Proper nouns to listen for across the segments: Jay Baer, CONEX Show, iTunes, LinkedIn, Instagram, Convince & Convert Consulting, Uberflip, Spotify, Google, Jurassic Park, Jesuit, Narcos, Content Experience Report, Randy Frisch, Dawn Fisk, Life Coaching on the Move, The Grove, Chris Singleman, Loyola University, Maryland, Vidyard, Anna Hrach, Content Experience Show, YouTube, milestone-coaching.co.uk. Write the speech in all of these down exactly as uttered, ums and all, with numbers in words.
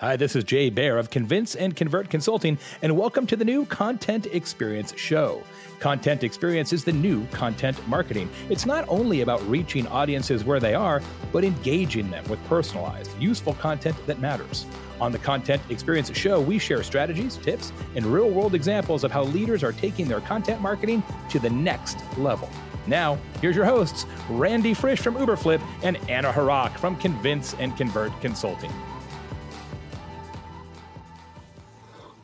Hi, this is Jay Baer of Convince and Convert Consulting, and welcome to the new Content Experience Show. Content Experience is the new content marketing. It's not only about reaching audiences where they are, but engaging them with personalized, useful content that matters. On the Content Experience Show, we share strategies, tips, and real-world examples of how leaders are taking their content marketing to the next level. Now, here's your hosts, Randy Frisch from Uberflip and Anna Hrach from Convince and Convert Consulting.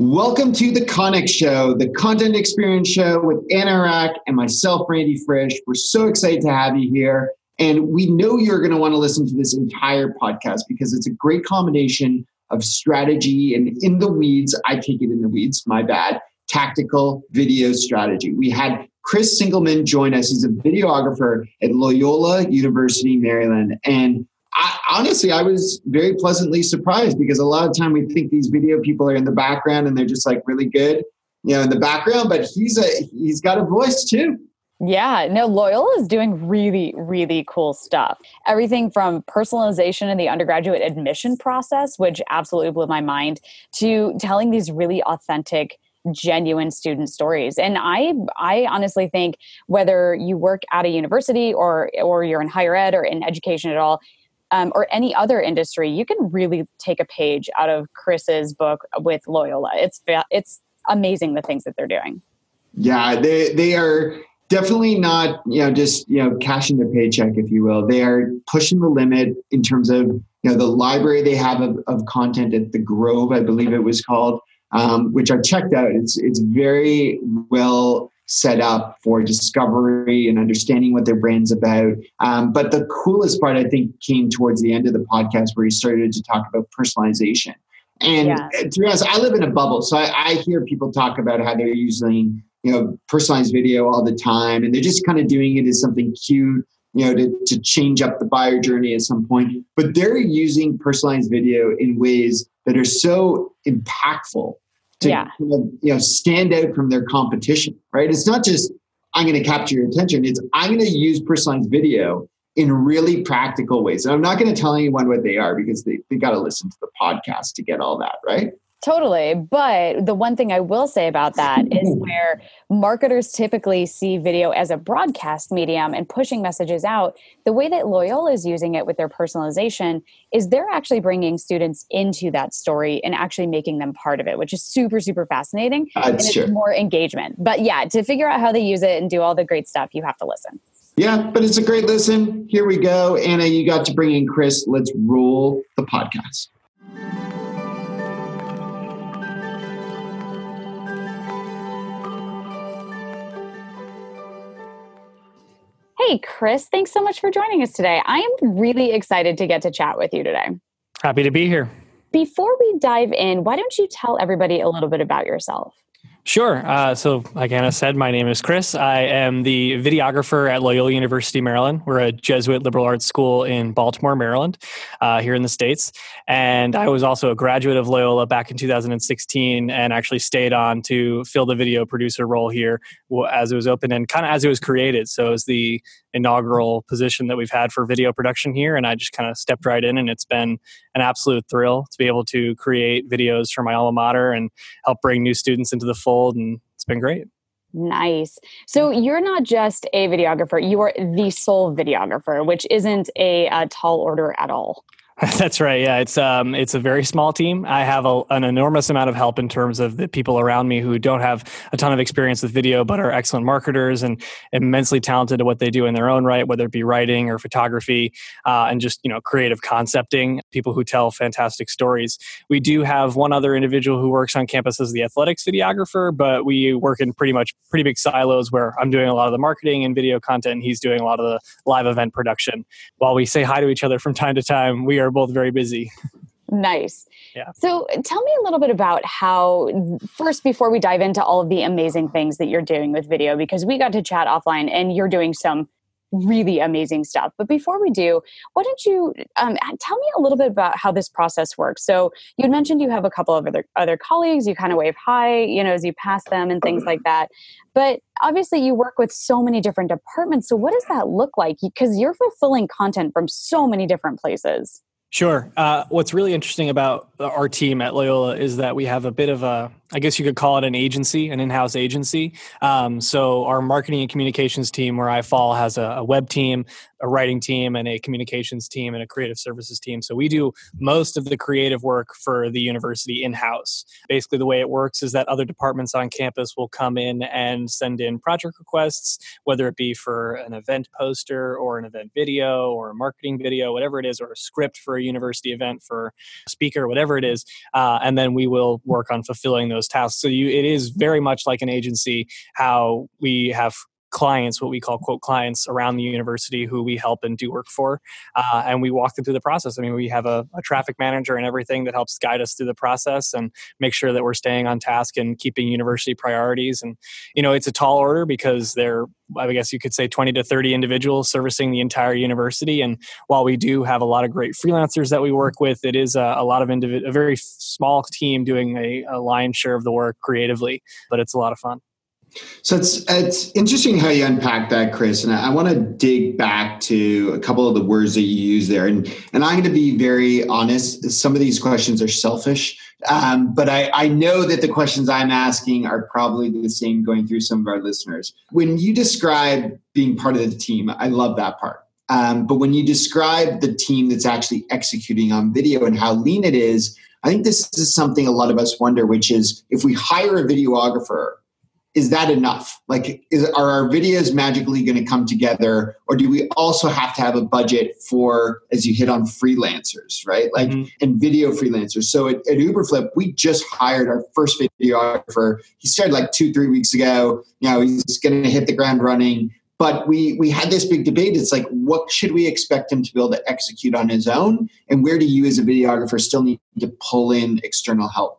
Welcome to the CONEX Show, the Content Experience Show with Anna Hrach and myself, Randy Frisch. We're so excited to have you here. And we know you're going to want to listen to this entire podcast because it's a great combination of strategy and in the weeds. I take it in the weeds, my bad. Tactical video strategy. We had Chris Singleman join us. He's a videographer at Loyola University, Maryland. And I, honestly, I was very pleasantly surprised because a lot of time we think these video people are in the background and they're just like really good, you know, in the background, but he's a, he's got a voice too. Yeah, no, Loyola is doing really, really cool stuff. Everything from personalization in the undergraduate admission process, which absolutely blew my mind, to telling these really authentic, genuine student stories. And I I honestly think whether you work at a university or or you're in higher ed or in education at all, Um, or any other industry, you can really take a page out of Chris's book with Loyola. It's it's amazing the things that they're doing. Yeah, they they are definitely not, you know, just, you know, cashing their paycheck, if you will. They are pushing the limit in terms of, you know, the library they have of, of content at The Grove, I believe it was called, um, which I checked out. It's it's very well set up for discovery and understanding what their brand's about. Um, but the coolest part, I think, came towards the end of the podcast where he started to talk about personalization. And yeah. to be honest, I live in a bubble. So I, I hear people talk about how they're using, you know, personalized video all the time. And they're just kind of doing it as something cute, you know, to, to change up the buyer journey at some point. But they're using personalized video in ways that are so impactful to yeah. you know, stand out from their competition, right? It's not just, I'm going to capture your attention. It's, I'm going to use personalized video in really practical ways. And I'm not going to tell anyone what they are because they, they got to listen to the podcast to get all that, right? Totally. But the one thing I will say about that is where marketers typically see video as a broadcast medium and pushing messages out, the way that Loyola is using it with their personalization is they're actually bringing students into that story and actually making them part of it, which is super, super fascinating. Uh, and it's sure. more engagement. But yeah, to figure out how they use it and do all the great stuff, you have to listen. Yeah, but it's a great listen. Here we go. Anna, you got to bring in Chris. Let's roll the podcast. Hey, Chris, thanks so much for joining us today. I am really excited to get to chat with you today. Happy to be here. Before we dive in, why don't you tell everybody a little bit about yourself? Sure. Uh, so like Anna said, my name is Chris. I am the videographer at Loyola University, Maryland. We're a Jesuit liberal arts school in Baltimore, Maryland, uh, here in the States. And I was also a graduate of Loyola back in two thousand sixteen and actually stayed on to fill the video producer role here as it was open and kind of as it was created. So it was the inaugural position that we've had for video production here. And I just kind of stepped right in, and it's been an absolute thrill to be able to create videos for my alma mater and help bring new students into the fold. And it's been great. Nice. So you're not just a videographer, you are the sole videographer, which isn't a, a tall order at all. That's right. Yeah, it's um, it's a very small team. I have a, an enormous amount of help in terms of the people around me who don't have a ton of experience with video, but are excellent marketers and immensely talented at what they do in their own right, whether it be writing or photography, uh, and just, you know, creative concepting. People who tell fantastic stories. We do have one other individual who works on campus as the athletics videographer, but we work in pretty much pretty big silos where I'm doing a lot of the marketing and video content, and he's doing a lot of the live event production. While we say hi to each other from time to time, we are both very busy. Nice. Yeah. So tell me a little bit about how, first, before we dive into all of the amazing things that you're doing with video, because we got to chat offline and you're doing some really amazing stuff. But before we do, why don't you um, tell me a little bit about how this process works? So you mentioned you have a couple of other, other colleagues, you kind of wave hi, you know, as you pass them and things like that. But obviously you work with so many different departments. So what does that look like? Because you're fulfilling content from so many different places. Sure. Uh, what's really interesting about our team at Loyola is that we have a bit of a, I guess you could call it an agency, an in-house agency. Um, so our marketing and communications team where I fall has a, a web team, a writing team, and a communications team, and a creative services team. So we do most of the creative work for the university in-house. Basically, the way it works is that other departments on campus will come in and send in project requests, whether it be for an event poster or an event video or a marketing video, whatever it is, or a script for a university event for a speaker, whatever it is. Uh, and then we will work on fulfilling those tasks. So you, it is very much like an agency, how we have clients, what we call quote clients around the university who we help and do work for. Uh, and we walk them through the process. I mean, we have a, a traffic manager and everything that helps guide us through the process and make sure that we're staying on task and keeping university priorities. And, you know, it's a tall order because they're, I guess you could say twenty to thirty individuals servicing the entire university. And while we do have a lot of great freelancers that we work with, it is a, a lot of individ- a very small team doing a, a lion's share of the work creatively, but it's a lot of fun. So it's it's interesting how you unpack that, Chris. And I, I want to dig back to a couple of the words that you use there. And and I'm going to be very honest. Some of these questions are selfish, um, but I, I know that the questions I'm asking are probably the same going through some of our listeners. When you describe being part of the team, I love that part. Um, but when you describe the team that's actually executing on video and how lean it is, I think this is something a lot of us wonder, which is if we hire a videographer, is that enough? Like, is, are our videos magically going to come together? Or do we also have to have a budget for, as you hit on, freelancers, right? Like, mm-hmm. and video freelancers. So at, at Uberflip, we just hired our first videographer. He started like two, three weeks ago. You know, he's going to hit the ground running. But we we had this big debate. It's like, what should we expect him to be able to execute on his own? And where do you as a videographer still need to pull in external help?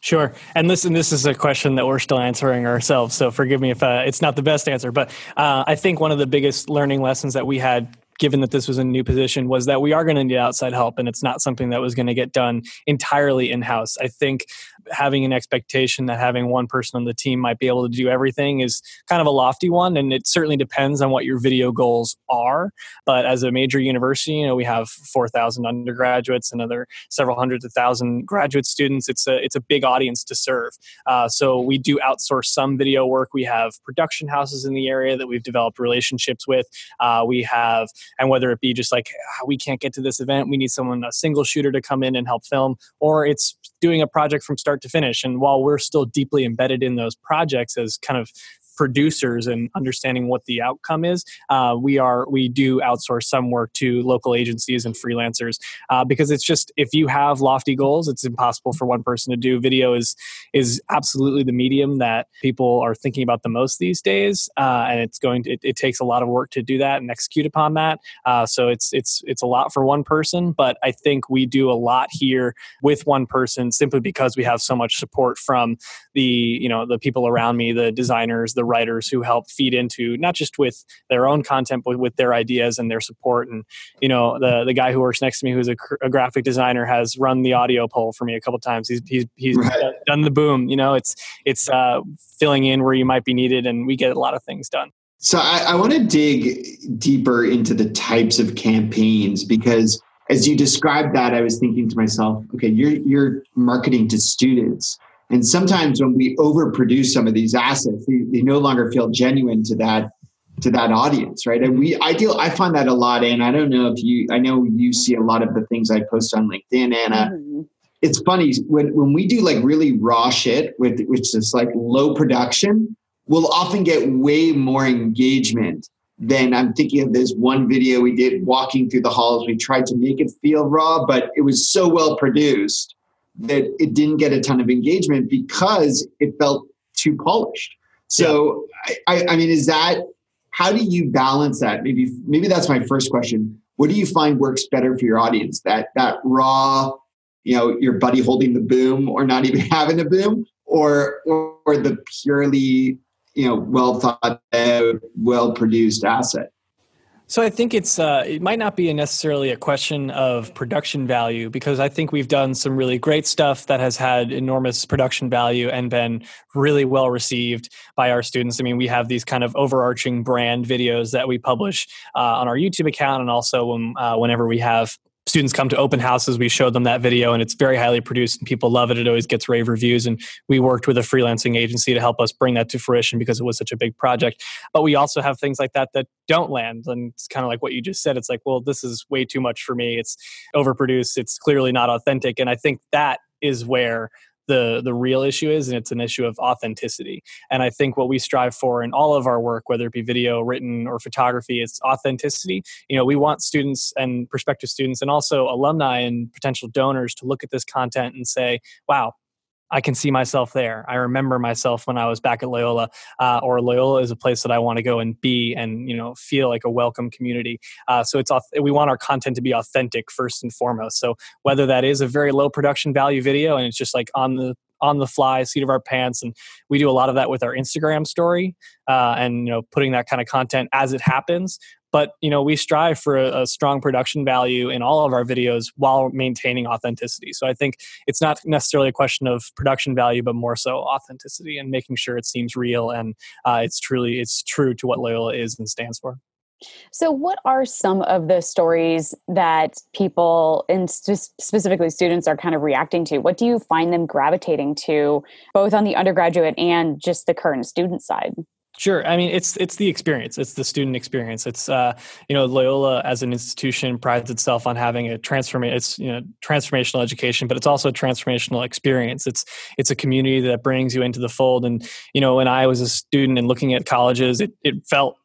Sure. And listen, this is a question that we're still answering ourselves. So forgive me if uh, it's not the best answer. But uh, I think one of the biggest learning lessons that we had, given that this was a new position, was that we are going to need outside help, and it's not something that was going to get done entirely in-house. I think having an expectation that having one person on the team might be able to do everything is kind of a lofty one, and it certainly depends on what your video goals are. But as a major university, you know, we have four thousand undergraduates, another several hundreds of thousand graduate students. It's a, it's a big audience to serve. Uh, so we do outsource some video work. We have production houses in the area that we've developed relationships with. Uh, we have And whether it be just like, we can't get to this event, we need someone, a single shooter to come in and help film, or it's doing a project from start to finish. And while we're still deeply embedded in those projects as kind of producers and understanding what the outcome is, uh, we are we do outsource some work to local agencies and freelancers uh, because it's just, if you have lofty goals, it's impossible for one person to do. Video is is absolutely the medium that people are thinking about the most these days, uh, and it's going to, it, it takes a lot of work to do that and execute upon that. Uh, so it's it's it's a lot for one person, but I think we do a lot here with one person simply because we have so much support from the you know the people around me, the designers, the writers who help feed into not just with their own content, but with their ideas and their support. And, you know, the the guy who works next to me, who's a, a graphic designer, has run the audio poll for me a couple of times. He's, he's, he's right. done the boom, you know, it's, it's uh, filling in where you might be needed. And we get a lot of things done. So I, I want to dig deeper into the types of campaigns, because as you described that, I was thinking to myself, okay, you're, you're marketing to students. And sometimes when we overproduce some of these assets, they, they no longer feel genuine to that to that audience, right? And we, I deal, I find that a lot. And I don't know if you, I know you see a lot of the things I post on LinkedIn, Anna. Mm-hmm. It's funny when when we do like really raw shit, with which is like low production, we'll often get way more engagement than, I'm thinking of this one video we did walking through the halls. We tried to make it feel raw, but it was so well produced that it didn't get a ton of engagement because it felt too polished. So, yeah. I, I mean, is that, how do you balance that? Maybe maybe that's my first question. What do you find works better for your audience? That that raw, you know, your buddy holding the boom or not even having a boom, or or, or the purely, you know, well thought out, well produced asset? So I think it's uh, it might not be necessarily a question of production value, because I think we've done some really great stuff that has had enormous production value and been really well received by our students. I mean, we have these kind of overarching brand videos that we publish uh, on our YouTube account, and also when, uh, whenever we have students come to open houses, we show them that video, and it's very highly produced and people love it. It always gets rave reviews. And we worked with a freelancing agency to help us bring that to fruition because it was such a big project. But we also have things like that that don't land. And it's kind of like what you just said. It's like, well, this is way too much for me. It's overproduced. It's clearly not authentic. And I think that is where the the real issue is, and it's an issue of authenticity. And I think what we strive for in all of our work, whether it be video, written, or photography, is authenticity. You know, we want students and prospective students and also alumni and potential donors to look at this content and say, wow, I can see myself there. I remember myself when I was back at Loyola, uh, or Loyola is a place that I want to go and be, and you know, feel like a welcome community. Uh, so it's we want our content to be authentic first and foremost. So whether that is a very low production value video and it's just like on the on the fly, seat of our pants, and we do a lot of that with our Instagram story, uh, and you know, putting that kind of content as it happens. But you know, we strive for a, a strong production value in all of our videos while maintaining authenticity. So I think it's not necessarily a question of production value, but more so authenticity and making sure it seems real and uh, it's truly it's true to what Loyola is and stands for. So what are some of the stories that people, and specifically students, are kind of reacting to? What do you find them gravitating to, both on the undergraduate and just the current student side? Sure. I mean, it's it's the experience. It's the student experience. It's, uh, you know, Loyola as an institution prides itself on having a transform. It's, you know, transformational education, but it's also a transformational experience. It's it's a community that brings you into the fold. And, you know, when I was a student and looking at colleges, it, it felt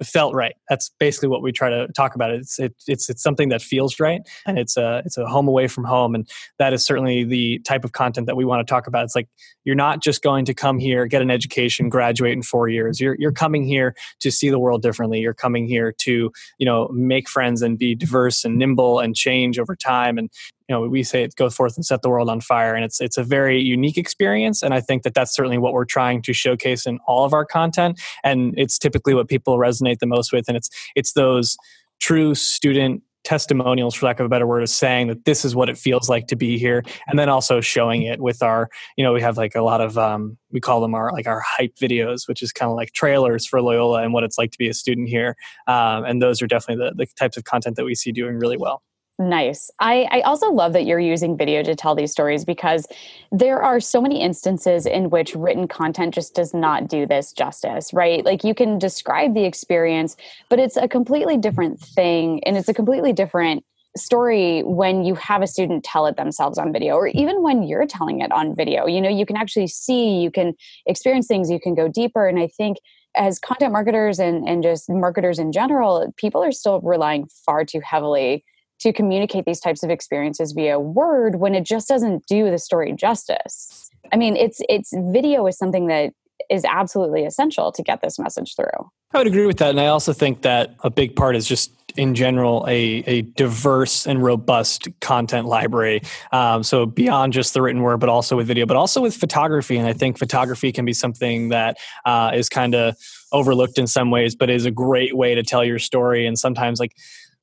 It felt right. That's basically what we try to talk about. It's it, it's it's something that feels right, and it's a it's a home away from home, and that is certainly the type of content that we want to talk about. It's like you're not just going to come here, get an education, graduate in four years. You're you're coming here to see the world differently. You're coming here to, you know, make friends and be diverse and nimble and change over time. And you know, we say it, go forth and set the world on fire. And it's it's a very unique experience. And I think that that's certainly what we're trying to showcase in all of our content. And it's typically what people resonate the most with. And it's it's those true student testimonials, for lack of a better word, of saying that this is what it feels like to be here. And then also showing it with our, you know, we have like a lot of, um, we call them our, like our hype videos, which is kind of like trailers for Loyola and what it's like to be a student here. Um, and those are definitely the, the types of content that we see doing really well. Nice. I, I also love that you're using video to tell these stories, because there are so many instances in which written content just does not do this justice, right? Like you can describe the experience, but it's a completely different thing, and it's a completely different story when you have a student tell it themselves on video, or even when you're telling it on video. You know, you can actually see, you can experience things, you can go deeper. And I think as content marketers and, and just marketers in general, people are still relying far too heavily to communicate these types of experiences via word when it just doesn't do the story justice. I mean, it's it's video is something that is absolutely essential to get this message through. I would agree with that. And I also think that a big part is just, in general, a, a diverse and robust content library. Um, so beyond just the written word, but also with video, but also with photography. And I think photography can be something that uh, is kind of overlooked in some ways, but is a great way to tell your story. And sometimes like,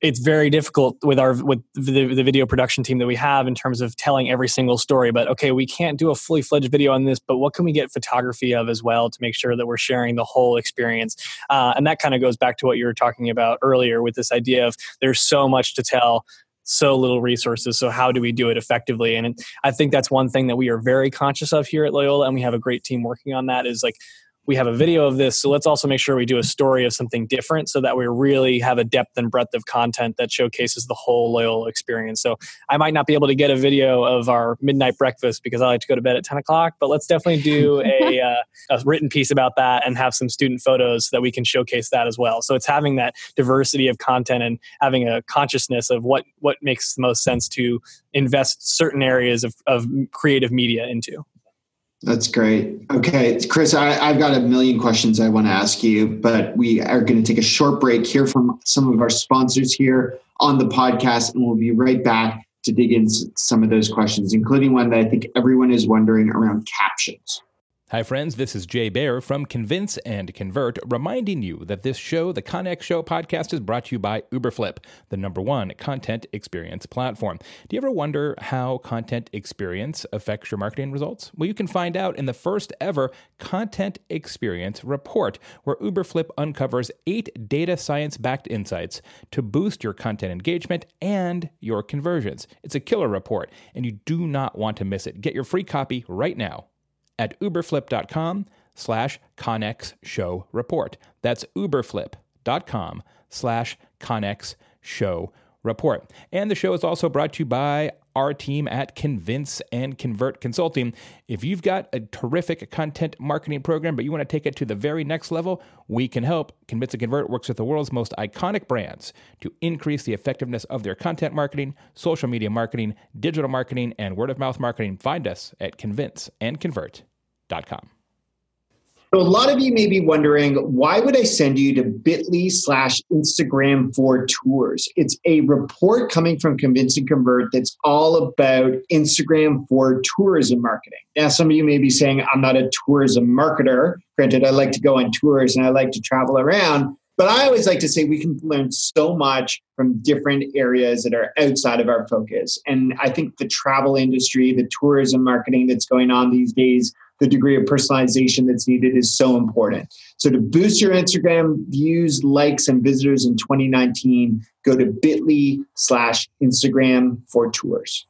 it's very difficult with our with the, the video production team that we have in terms of telling every single story. But okay, we can't do a fully fledged video on this, but what can we get photography of as well to make sure that we're sharing the whole experience? Uh, and that kind of goes back to what you were talking about earlier with this idea of there's so much to tell, so little resources. So how do we do it effectively? And I think that's one thing that we are very conscious of here at Loyola, and we have a great team working on that, is like, we have a video of this, so let's also make sure we do a story of something different so that we really have a depth and breadth of content that showcases the whole Loyola experience. So I might not be able to get a video of our midnight breakfast because I like to go to bed at ten o'clock, but let's definitely do a, uh, a written piece about that and have some student photos so that we can showcase that as well. So it's having that diversity of content and having a consciousness of what, what makes the most sense to invest certain areas of, of creative media into. That's great. Okay, Chris, I, I've got a million questions I want to ask you, but we are going to take a short break, hear from some of our sponsors here on the podcast, and we'll be right back to dig into some of those questions, including one that I think everyone is wondering around captions. Hi friends, this is Jay Baer from Convince and Convert, reminding you that this show, the CONEX Show podcast, is brought to you by Uberflip, the number one content experience platform. Do you ever wonder how content experience affects your marketing results? Well, you can find out in the first ever Content Experience Report, where Uberflip uncovers eight data science-backed insights to boost your content engagement and your conversions. It's a killer report, and you do not want to miss it. Get your free copy right now at uberflip.com slash CONEX show report. That's uberflip.com slash CONEX show report. And the show is also brought to you by our team at Convince and Convert Consulting. If you've got a terrific content marketing program, but you want to take it to the very next level, we can help. Convince and Convert works with the world's most iconic brands to increase the effectiveness of their content marketing, social media marketing, digital marketing, and word-of-mouth marketing. Find us at convince and convert dot com. So a lot of you may be wondering, why would I send you to bit.ly slash Instagram for tours? It's a report coming from Convince and Convert that's all about Instagram for tourism marketing. Now, some of you may be saying, I'm not a tourism marketer. Granted, I like to go on tours and I like to travel around, but I always like to say we can learn so much from different areas that are outside of our focus. And I think the travel industry, the tourism marketing that's going on these days, the degree of personalization that's needed is so important. So to boost your Instagram views, likes, and visitors in twenty nineteen, go to bit.ly slash Instagram for tours.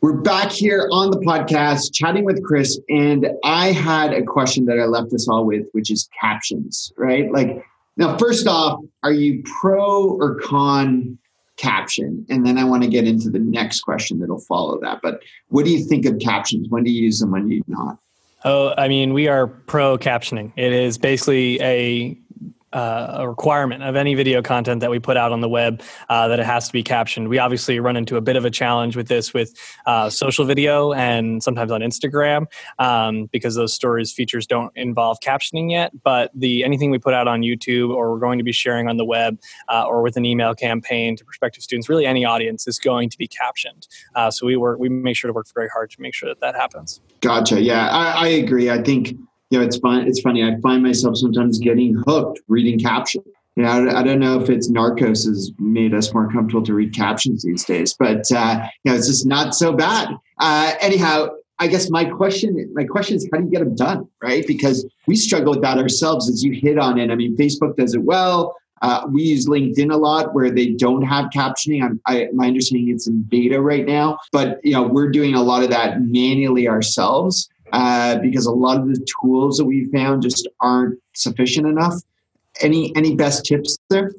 We're back here on the podcast chatting with Chris, and I had a question that I left us all with, which is captions, right? Like, now, first off, are you pro or con caption? And then I want to get into the next question that'll follow that. But what do you think of captions? When do you use them? When do you not? Oh, I mean, we are pro captioning. It is basically a uh, a requirement of any video content that we put out on the web uh, that it has to be captioned. We obviously run into a bit of a challenge with this with uh, social video and sometimes on Instagram um, because those stories features don't involve captioning yet. But the anything we put out on YouTube or we're going to be sharing on the web uh, or with an email campaign to prospective students, really any audience, is going to be captioned. Uh, so we work, we make sure to work very hard to make sure that that happens. Gotcha. Yeah, I, I agree. I think You know, it's fun. It's funny. I find myself sometimes getting hooked reading captions. You know, I, I don't know if it's Narcos has made us more comfortable to read captions these days, but uh, you know, it's just not so bad. Uh, anyhow, I guess my question, my question is, how do you get them done, right? Because we struggle with that ourselves, as you hit on it. I mean, Facebook does it well. Uh, we use LinkedIn a lot where they don't have captioning. I'm, I, my understanding it's in beta right now, but you know, we're doing a lot of that manually ourselves. Uh, because a lot of the tools that we found just aren't sufficient enough. Any any best tips there?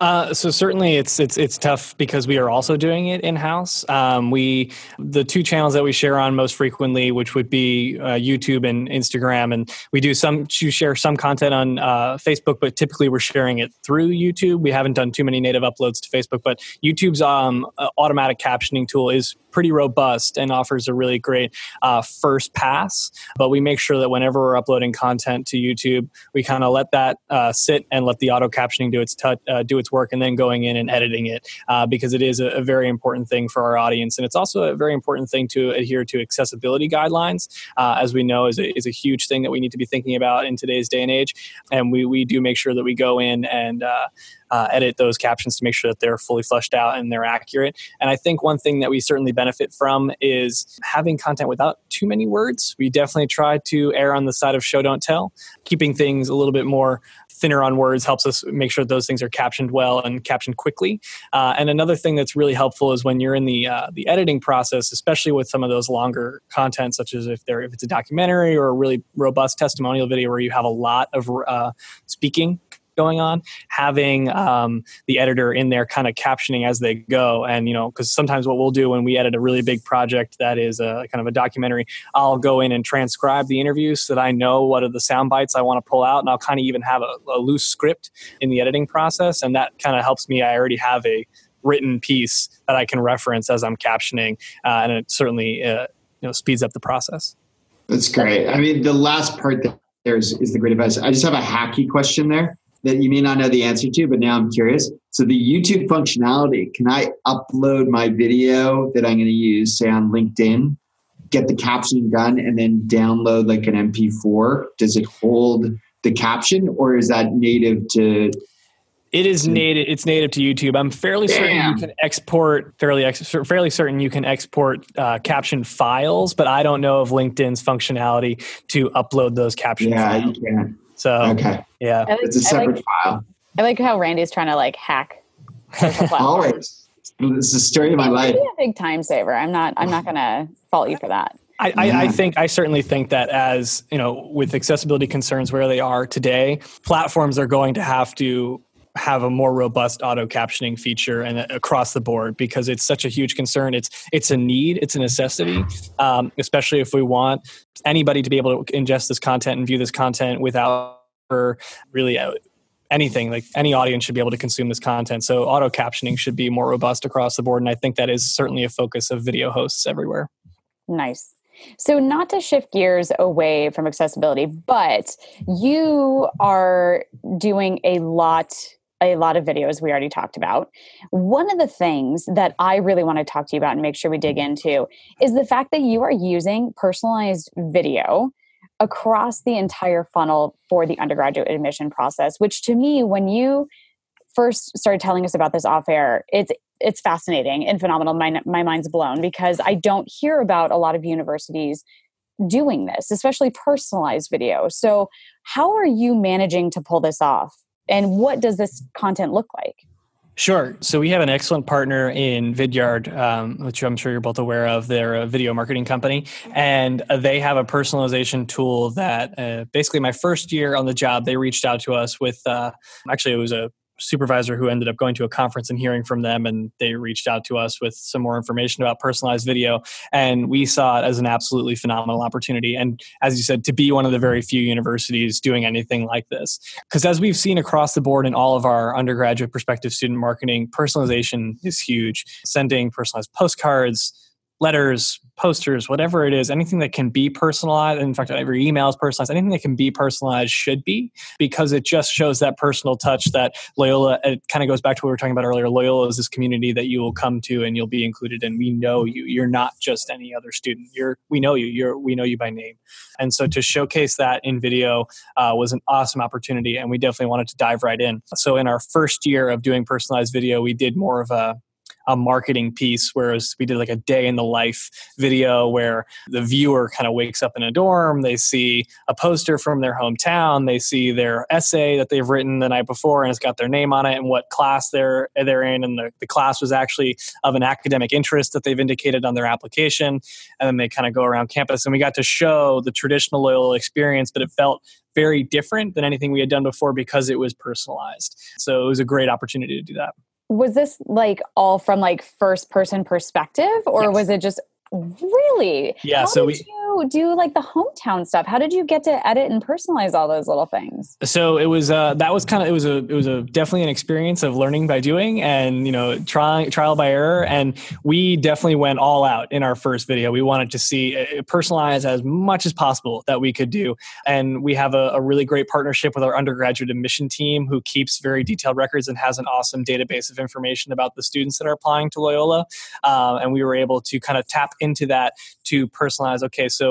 Uh, so certainly it's it's it's tough because we are also doing it in-house. Um, we the two channels that we share on most frequently, which would be uh, YouTube and Instagram, and we do some to share some content on uh, Facebook, but typically we're sharing it through YouTube. We haven't done too many native uploads to Facebook, but YouTube's um, automatic captioning tool is pretty robust and offers a really great uh, first pass. But we make sure that whenever we're uploading content to YouTube, we kind of let that uh, sit and let the auto captioning do its t- uh, do its work, and then going in and editing it uh, because it is a, a very important thing for our audience. And it's also a very important thing to adhere to accessibility guidelines, uh, as we know is a, is a huge thing that we need to be thinking about in today's day and age. And we, we do make sure that we go in and uh, Uh, edit those captions to make sure that they're fully fleshed out and they're accurate. And I think one thing that we certainly benefit from is having content without too many words. We definitely try to err on the side of show, don't tell. Keeping things a little bit more thinner on words helps us make sure those things are captioned well and captioned quickly. Uh, and another thing that's really helpful is when you're in the uh, the editing process, especially with some of those longer content, such as if they're if it's a documentary or a really robust testimonial video where you have a lot of uh, speaking going on, having um, the editor in there kind of captioning as they go. And, you know, because sometimes what we'll do when we edit a really big project that is a kind of a documentary, I'll go in and transcribe the interview so that I know what are the sound bites I want to pull out. And I'll kind of even have a, a loose script in the editing process. And that kind of helps me. I already have a written piece that I can reference as I'm captioning. Uh, and it certainly, uh, you know, speeds up the process. That's great. I mean, the last part there is, is the great advice. I just have a hacky question there that you may not know the answer to, but now I'm curious. So the YouTube functionality, can I upload my video that I'm going to use, say on LinkedIn, get the captioning done and then download like an M P four? Does it hold the caption, or is that native to... It is native. It's native to YouTube. I'm fairly Damn. certain you can export. Fairly, ex, fairly certain you can export uh, caption files, but I don't know of LinkedIn's functionality to upload those captions. Yeah, now. You can. So okay, yeah, like, it's a separate I like, file. I like how Randy's trying to like hack. Always, it's the story of my life. You're a big time saver. I'm not. I'm not going to fault you for that. I, I, yeah. I think I certainly think that as you know, with accessibility concerns where they are today, platforms are going to have to have a more robust auto captioning feature and across the board, because it's such a huge concern. It's it's a need, it's a necessity, um, especially if we want anybody to be able to ingest this content and view this content without really anything. Like any audience should be able to consume this content. So auto captioning should be more robust across the board. And I think that is certainly a focus of video hosts everywhere. Nice. So not to shift gears away from accessibility, but you are doing a lot... a lot of videos we already talked about. One of the things that I really want to talk to you about and make sure we dig into is the fact that you are using personalized video across the entire funnel for the undergraduate admission process, which to me, when you first started telling us about this off air, it's it's fascinating and phenomenal. My, my mind's blown, because I don't hear about a lot of universities doing this, especially personalized video. So how are you managing to pull this off? And what does this content look like? Sure. So we have an excellent partner in Vidyard, um, which I'm sure you're both aware of. They're a video marketing company, and they have a personalization tool that uh, basically my first year on the job, they reached out to us with, uh, actually it was a supervisor who ended up going to a conference and hearing from them, and they reached out to us with some more information about personalized video, and we saw it as an absolutely phenomenal opportunity, and as you said, to be one of the very few universities doing anything like this, because as we've seen across the board in all of our undergraduate prospective student marketing, personalization is huge. Sending personalized postcards, letters, posters, whatever it is, anything that can be personalized, in fact, every email is personalized, anything that can be personalized should be, because it just shows that personal touch that Loyola, it kind of goes back to what we were talking about earlier. Loyola is this community that you will come to and you'll be included in. We know you. You're not just any other student. You're, we know you. You're, we know you by name. And so to showcase that in video uh, was an awesome opportunity, and we definitely wanted to dive right in. So in our first year of doing personalized video, we did more of a a marketing piece, whereas we did like a day in the life video where the viewer kind of wakes up in a dorm, they see a poster from their hometown, they see their essay that they've written the night before and it's got their name on it and what class they're they're in, and the, the class was actually of an academic interest that they've indicated on their application, and then they kind of go around campus, and we got to show the traditional Loyola experience, but it felt very different than anything we had done before because it was personalized. So it was a great opportunity to do that. Was this like all from like first person perspective, or yes. was it just really? Yeah. How so did we you do like the hometown stuff. How did you get to edit and personalize all those little things? So it was uh, that was kind of it was a it was a definitely an experience of learning by doing, and you know trying trial by error. And we definitely went all out in our first video. We wanted to see uh, personalize as much as possible that we could do, and we have a, a really great partnership with our undergraduate admission team, who keeps very detailed records and has an awesome database of information about the students that are applying to Loyola. Um, and we were able to kind of tap into that to personalize. Okay, so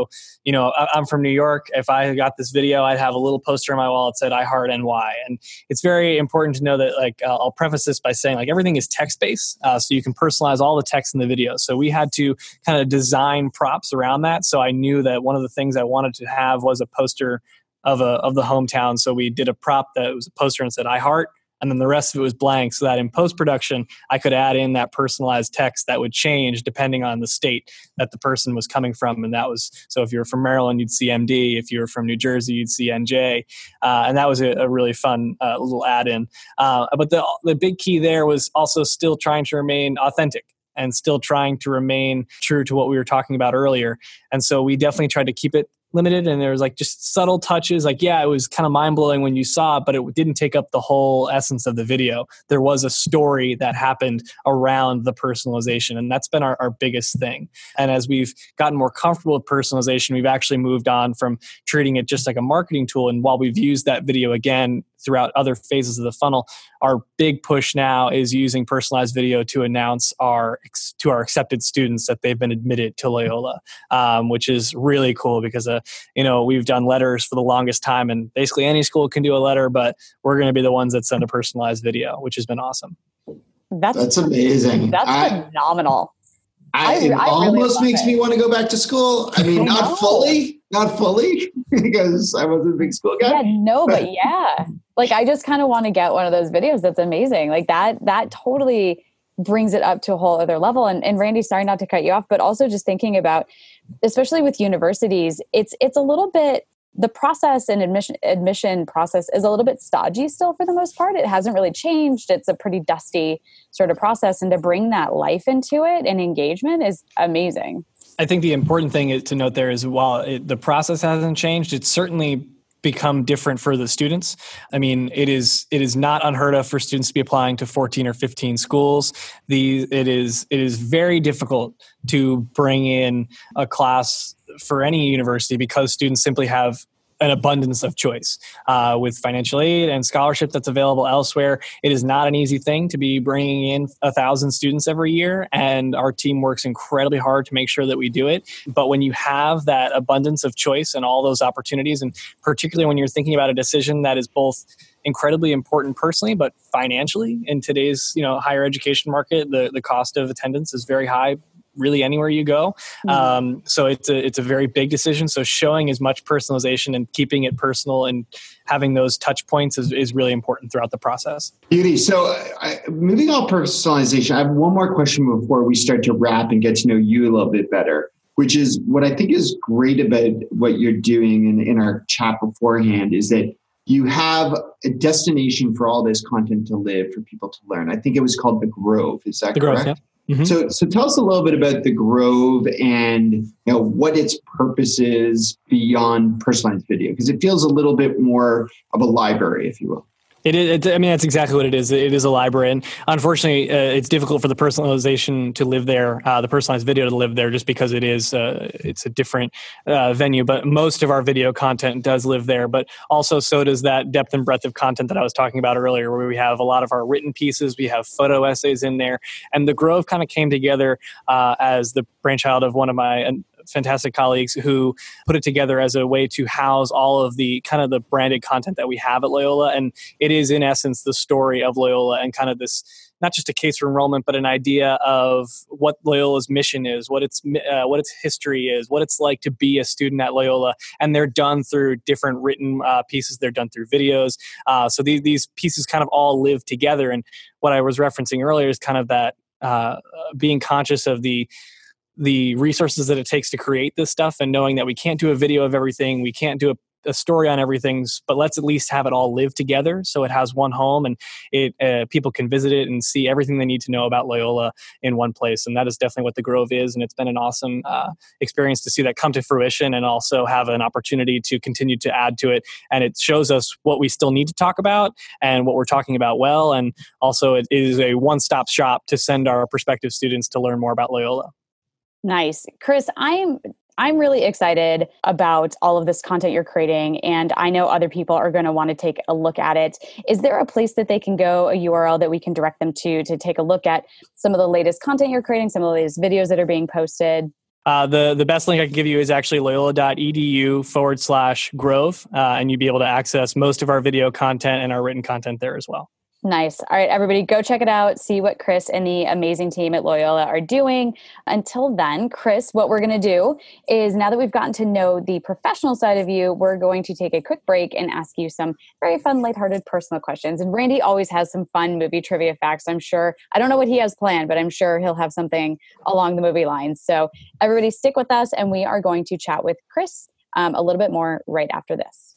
you know, I'm from New York. If I got this video, I'd have a little poster on my wall that said "I heart N Y." And it's very important to know that. Like, uh, I'll preface this by saying, like, everything is text based, uh, so you can personalize all the text in the video. So we had to kind of design props around that. So I knew that one of the things I wanted to have was a poster of a of the hometown. So we did a prop that was a poster and said "I heart," and then the rest of it was blank, so that in post-production, I could add in that personalized text that would change depending on the state that the person was coming from. And that was, so if you were from Maryland, you'd see M D. If you were from New Jersey, you'd see N J. Uh, and that was a, a really fun uh, little add-in. Uh, but the the big key there was also still trying to remain authentic and still trying to remain true to what we were talking about earlier. And so we definitely tried to keep it limited, and there was like just subtle touches. Like, yeah, it was kind of mind blowing when you saw it, but it didn't take up the whole essence of the video. There was a story that happened around the personalization, and that's been our, our biggest thing. And as we've gotten more comfortable with personalization, we've actually moved on from treating it just like a marketing tool. And while we've used that video again throughout other phases of the funnel. Our big push now is using personalized video to announce our to our accepted students that they've been admitted to Loyola, um, which is really cool because uh, you know we've done letters for the longest time, and basically any school can do a letter, but we're going to be the ones that send a personalized video, which has been awesome. That's, that's amazing. That's I, phenomenal. I, I, it I almost really makes it. me want to go back to school. I mean, I not fully, not fully, because I wasn't a big school guy. Yeah, no, but yeah. Like, I just kind of want to get one of those videos. That's amazing. Like, that that totally brings it up to a whole other level. And, and Randy, sorry not to cut you off, but also just thinking about, especially with universities, it's it's a little bit, the process and admission admission process is a little bit stodgy still for the most part. It hasn't really changed. It's a pretty dusty sort of process. And to bring that life into it and engagement is amazing. I think the important thing is to note there is while it, the process hasn't changed, it's certainly become different for the students. I mean, it is it is not unheard of for students to be applying to fourteen or fifteen schools. The it is it is very difficult to bring in a class for any university because students simply have an abundance of choice uh, with financial aid and scholarship that's available elsewhere. It is not an easy thing to be bringing in a thousand students every year, and our team works incredibly hard to make sure that we do it. But when you have that abundance of choice and all those opportunities, and particularly when you're thinking about a decision that is both incredibly important personally, but financially in today's you know higher education market, the, the cost of attendance is very high really anywhere you go. Um, so it's a, it's a very big decision. So showing as much personalization and keeping it personal and having those touch points is, is really important throughout the process. Beauty. So I, moving on personalization, I have one more question before we start to wrap and get to know you a little bit better, which is what I think is great about what you're doing in, in our chat beforehand is that you have a destination for all this content to live, for people to learn. I think it was called The Grove. Is that the correct? Grove, yeah. Mm-hmm. So, so tell us a little bit about The Grove and you know, what its purpose is beyond personalized video, because it feels a little bit more of a library, if you will. It is. I mean, that's exactly what it is. It is a library, and unfortunately, uh, it's difficult for the personalization to live there, uh, the personalized video to live there, just because it is uh, it's a different uh, venue. But most of our video content does live there. But also, so does that depth and breadth of content that I was talking about earlier, where we have a lot of our written pieces, we have photo essays in there, and The Grove kind of came together uh, as the brainchild of one of my Uh, fantastic colleagues who put it together as a way to house all of the kind of the branded content that we have at Loyola. And it is in essence the story of Loyola and kind of this, not just a case for enrollment, but an idea of what Loyola's mission is, what its uh, what its history is, what it's like to be a student at Loyola. And they're done through different written uh, pieces. They're done through videos. Uh, so these, these pieces kind of all live together. And what I was referencing earlier is kind of that uh, being conscious of the the resources that it takes to create this stuff and knowing that we can't do a video of everything, we can't do a, a story on everything, but let's at least have it all live together so it has one home and it uh, people can visit it and see everything they need to know about Loyola in one place. And that is definitely what The Grove is, and it's been an awesome uh, experience to see that come to fruition and also have an opportunity to continue to add to it. And it shows us what we still need to talk about and what we're talking about well, and also it is a one-stop shop to send our prospective students to learn more about Loyola. Nice. Chris, I'm I'm really excited about all of this content you're creating, and I know other people are going to want to take a look at it. Is there a place that they can go, a U R L that we can direct them to, to take a look at some of the latest content you're creating, some of the latest videos that are being posted? Uh, the, the best link I can give you is actually loyola.edu forward slash grove, uh, and you'll be able to access most of our video content and our written content there as well. Nice. All right, everybody, go check it out. See what Chris and the amazing team at Loyola are doing. Until then, Chris, what we're going to do is now that we've gotten to know the professional side of you, we're going to take a quick break and ask you some very fun, lighthearted personal questions. And Randy always has some fun movie trivia facts, I'm sure. I don't know what he has planned, but I'm sure he'll have something along the movie lines. So everybody stick with us, and we are going to chat with Chris um, a little bit more right after this.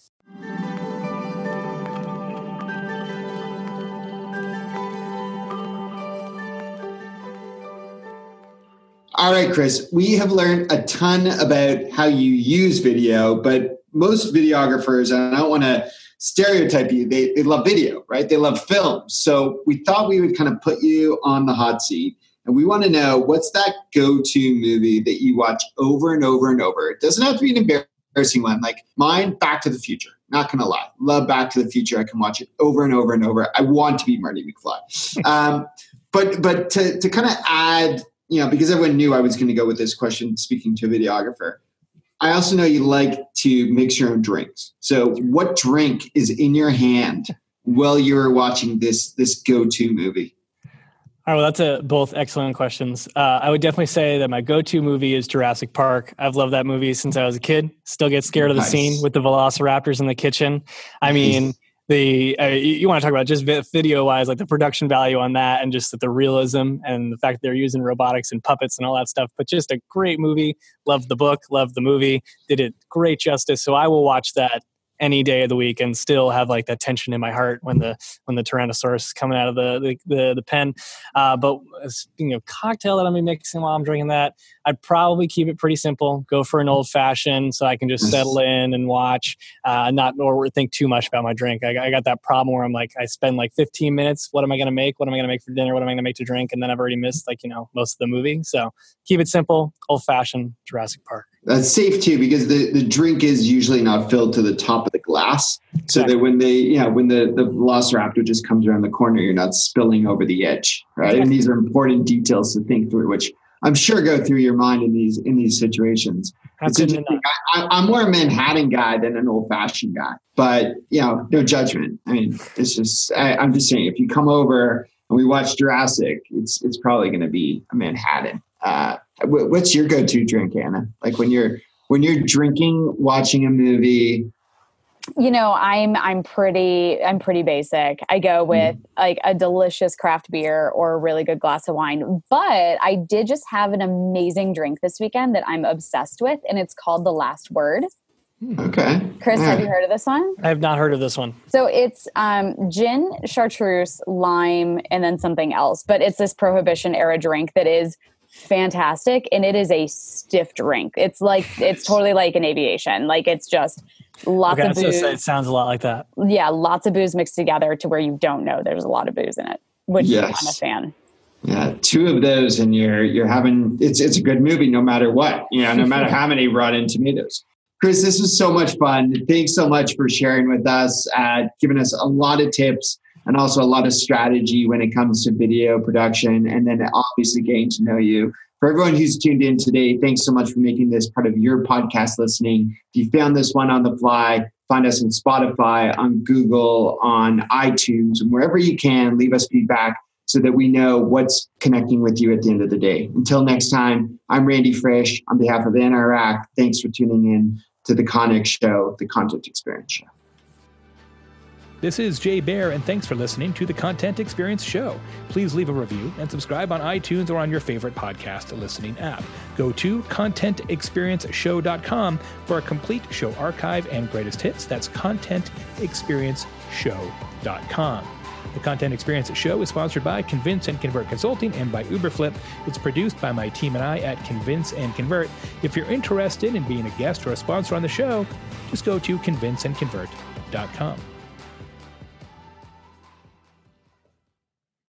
All right, Chris, we have learned a ton about how you use video, but most videographers, and I don't want to stereotype you, they, they love video, right? They love film. So we thought we would kind of put you on the hot seat, and we want to know what's that go-to movie that you watch over and over and over. It doesn't have to be an embarrassing one, like mine, Back to the Future. Not going to lie. Love Back to the Future. I can watch it over and over and over. I want to be Marty McFly. Um, but but to, to kind of add, you know, because everyone knew I was going to go with this question, speaking to a videographer, I also know you like to mix your own drinks. So what drink is in your hand while you're watching this this go-to movie? All right, well, that's a, both excellent questions. Uh, I would definitely say that my go-to movie is Jurassic Park. I've loved that movie since I was a kid. Still get scared of the nice. Scene with the velociraptors in the kitchen. I mean, the uh, you want to talk about just video-wise, like the production value on that and just the realism and the fact that they're using robotics and puppets and all that stuff. But just a great movie. Loved the book, loved the movie. Did it great justice. So I will watch that any day of the week and still have like that tension in my heart when the when the Tyrannosaurus is coming out of the the, the, the pen. Uh, but speaking of cocktail that I'm going to be mixing while I'm drinking that, I'd probably keep it pretty simple. Go for an old fashioned so I can just settle in and watch, uh, not or think too much about my drink. I, I got that problem where I'm like, I spend like fifteen minutes. What am I going to make? What am I going to make for dinner? What am I going to make to drink? And then I've already missed like, you know, most of the movie. So keep it simple, old fashioned Jurassic Park. That's safe too, because the, the drink is usually not filled to the top of the glass. So exactly. that when they, you know, when the, the velociraptor just comes around the corner, you're not spilling over the edge, right? Exactly. And these are important details to think through, which I'm sure go through your mind in these, in these situations. It's interesting. I, I'm more a Manhattan guy than an old fashioned guy, but you know, no judgment. I mean, it's just, I, I'm just saying, if you come over and we watch Jurassic, it's, it's probably going to be a Manhattan. Uh, what's your go-to drink, Anna? Like when you're when you're drinking, watching a movie. You know, I'm I'm pretty I'm pretty basic. I go with mm. like a delicious craft beer or a really good glass of wine. But I did just have an amazing drink this weekend that I'm obsessed with, and it's called The Last Word. Okay. Chris, yeah. have you heard of this one? I have not heard of this one. So it's um, gin, chartreuse, lime, and then something else. But it's this Prohibition era drink that is fantastic, and it is a stiff drink. It's like it's totally like an aviation. Like it's just lots okay, of booze. It sounds a lot like that. Yeah, lots of booze mixed together to where you don't know there's a lot of booze in it. Which yes. I'm a fan. Yeah, two of those, and you're you're having it's it's a good movie no matter what. You know, no matter how many rotten tomatoes. Chris, this was so much fun. Thanks so much for sharing with us, uh, giving us a lot of tips. And also a lot of strategy when it comes to video production, and then obviously getting to know you. For everyone who's tuned in today, thanks so much for making this part of your podcast listening. If you found this one on the fly, find us on Spotify, on Google, on iTunes, and wherever you can, leave us feedback so that we know what's connecting with you at the end of the day. Until next time, I'm Randy Frisch. On behalf of Anna Hrach, thanks for tuning in to the CONEX Show, the Content Experience Show. This is Jay Baer, and thanks for listening to the Content Experience Show. Please leave a review and subscribe on iTunes or on your favorite podcast listening app. Go to content experience show dot com for a complete show archive and greatest hits. That's content experience show dot com. The Content Experience Show is sponsored by Convince and Convert Consulting and by Uberflip. It's produced by my team and I at Convince and Convert. If you're interested in being a guest or a sponsor on the show, just go to convince and convert dot com.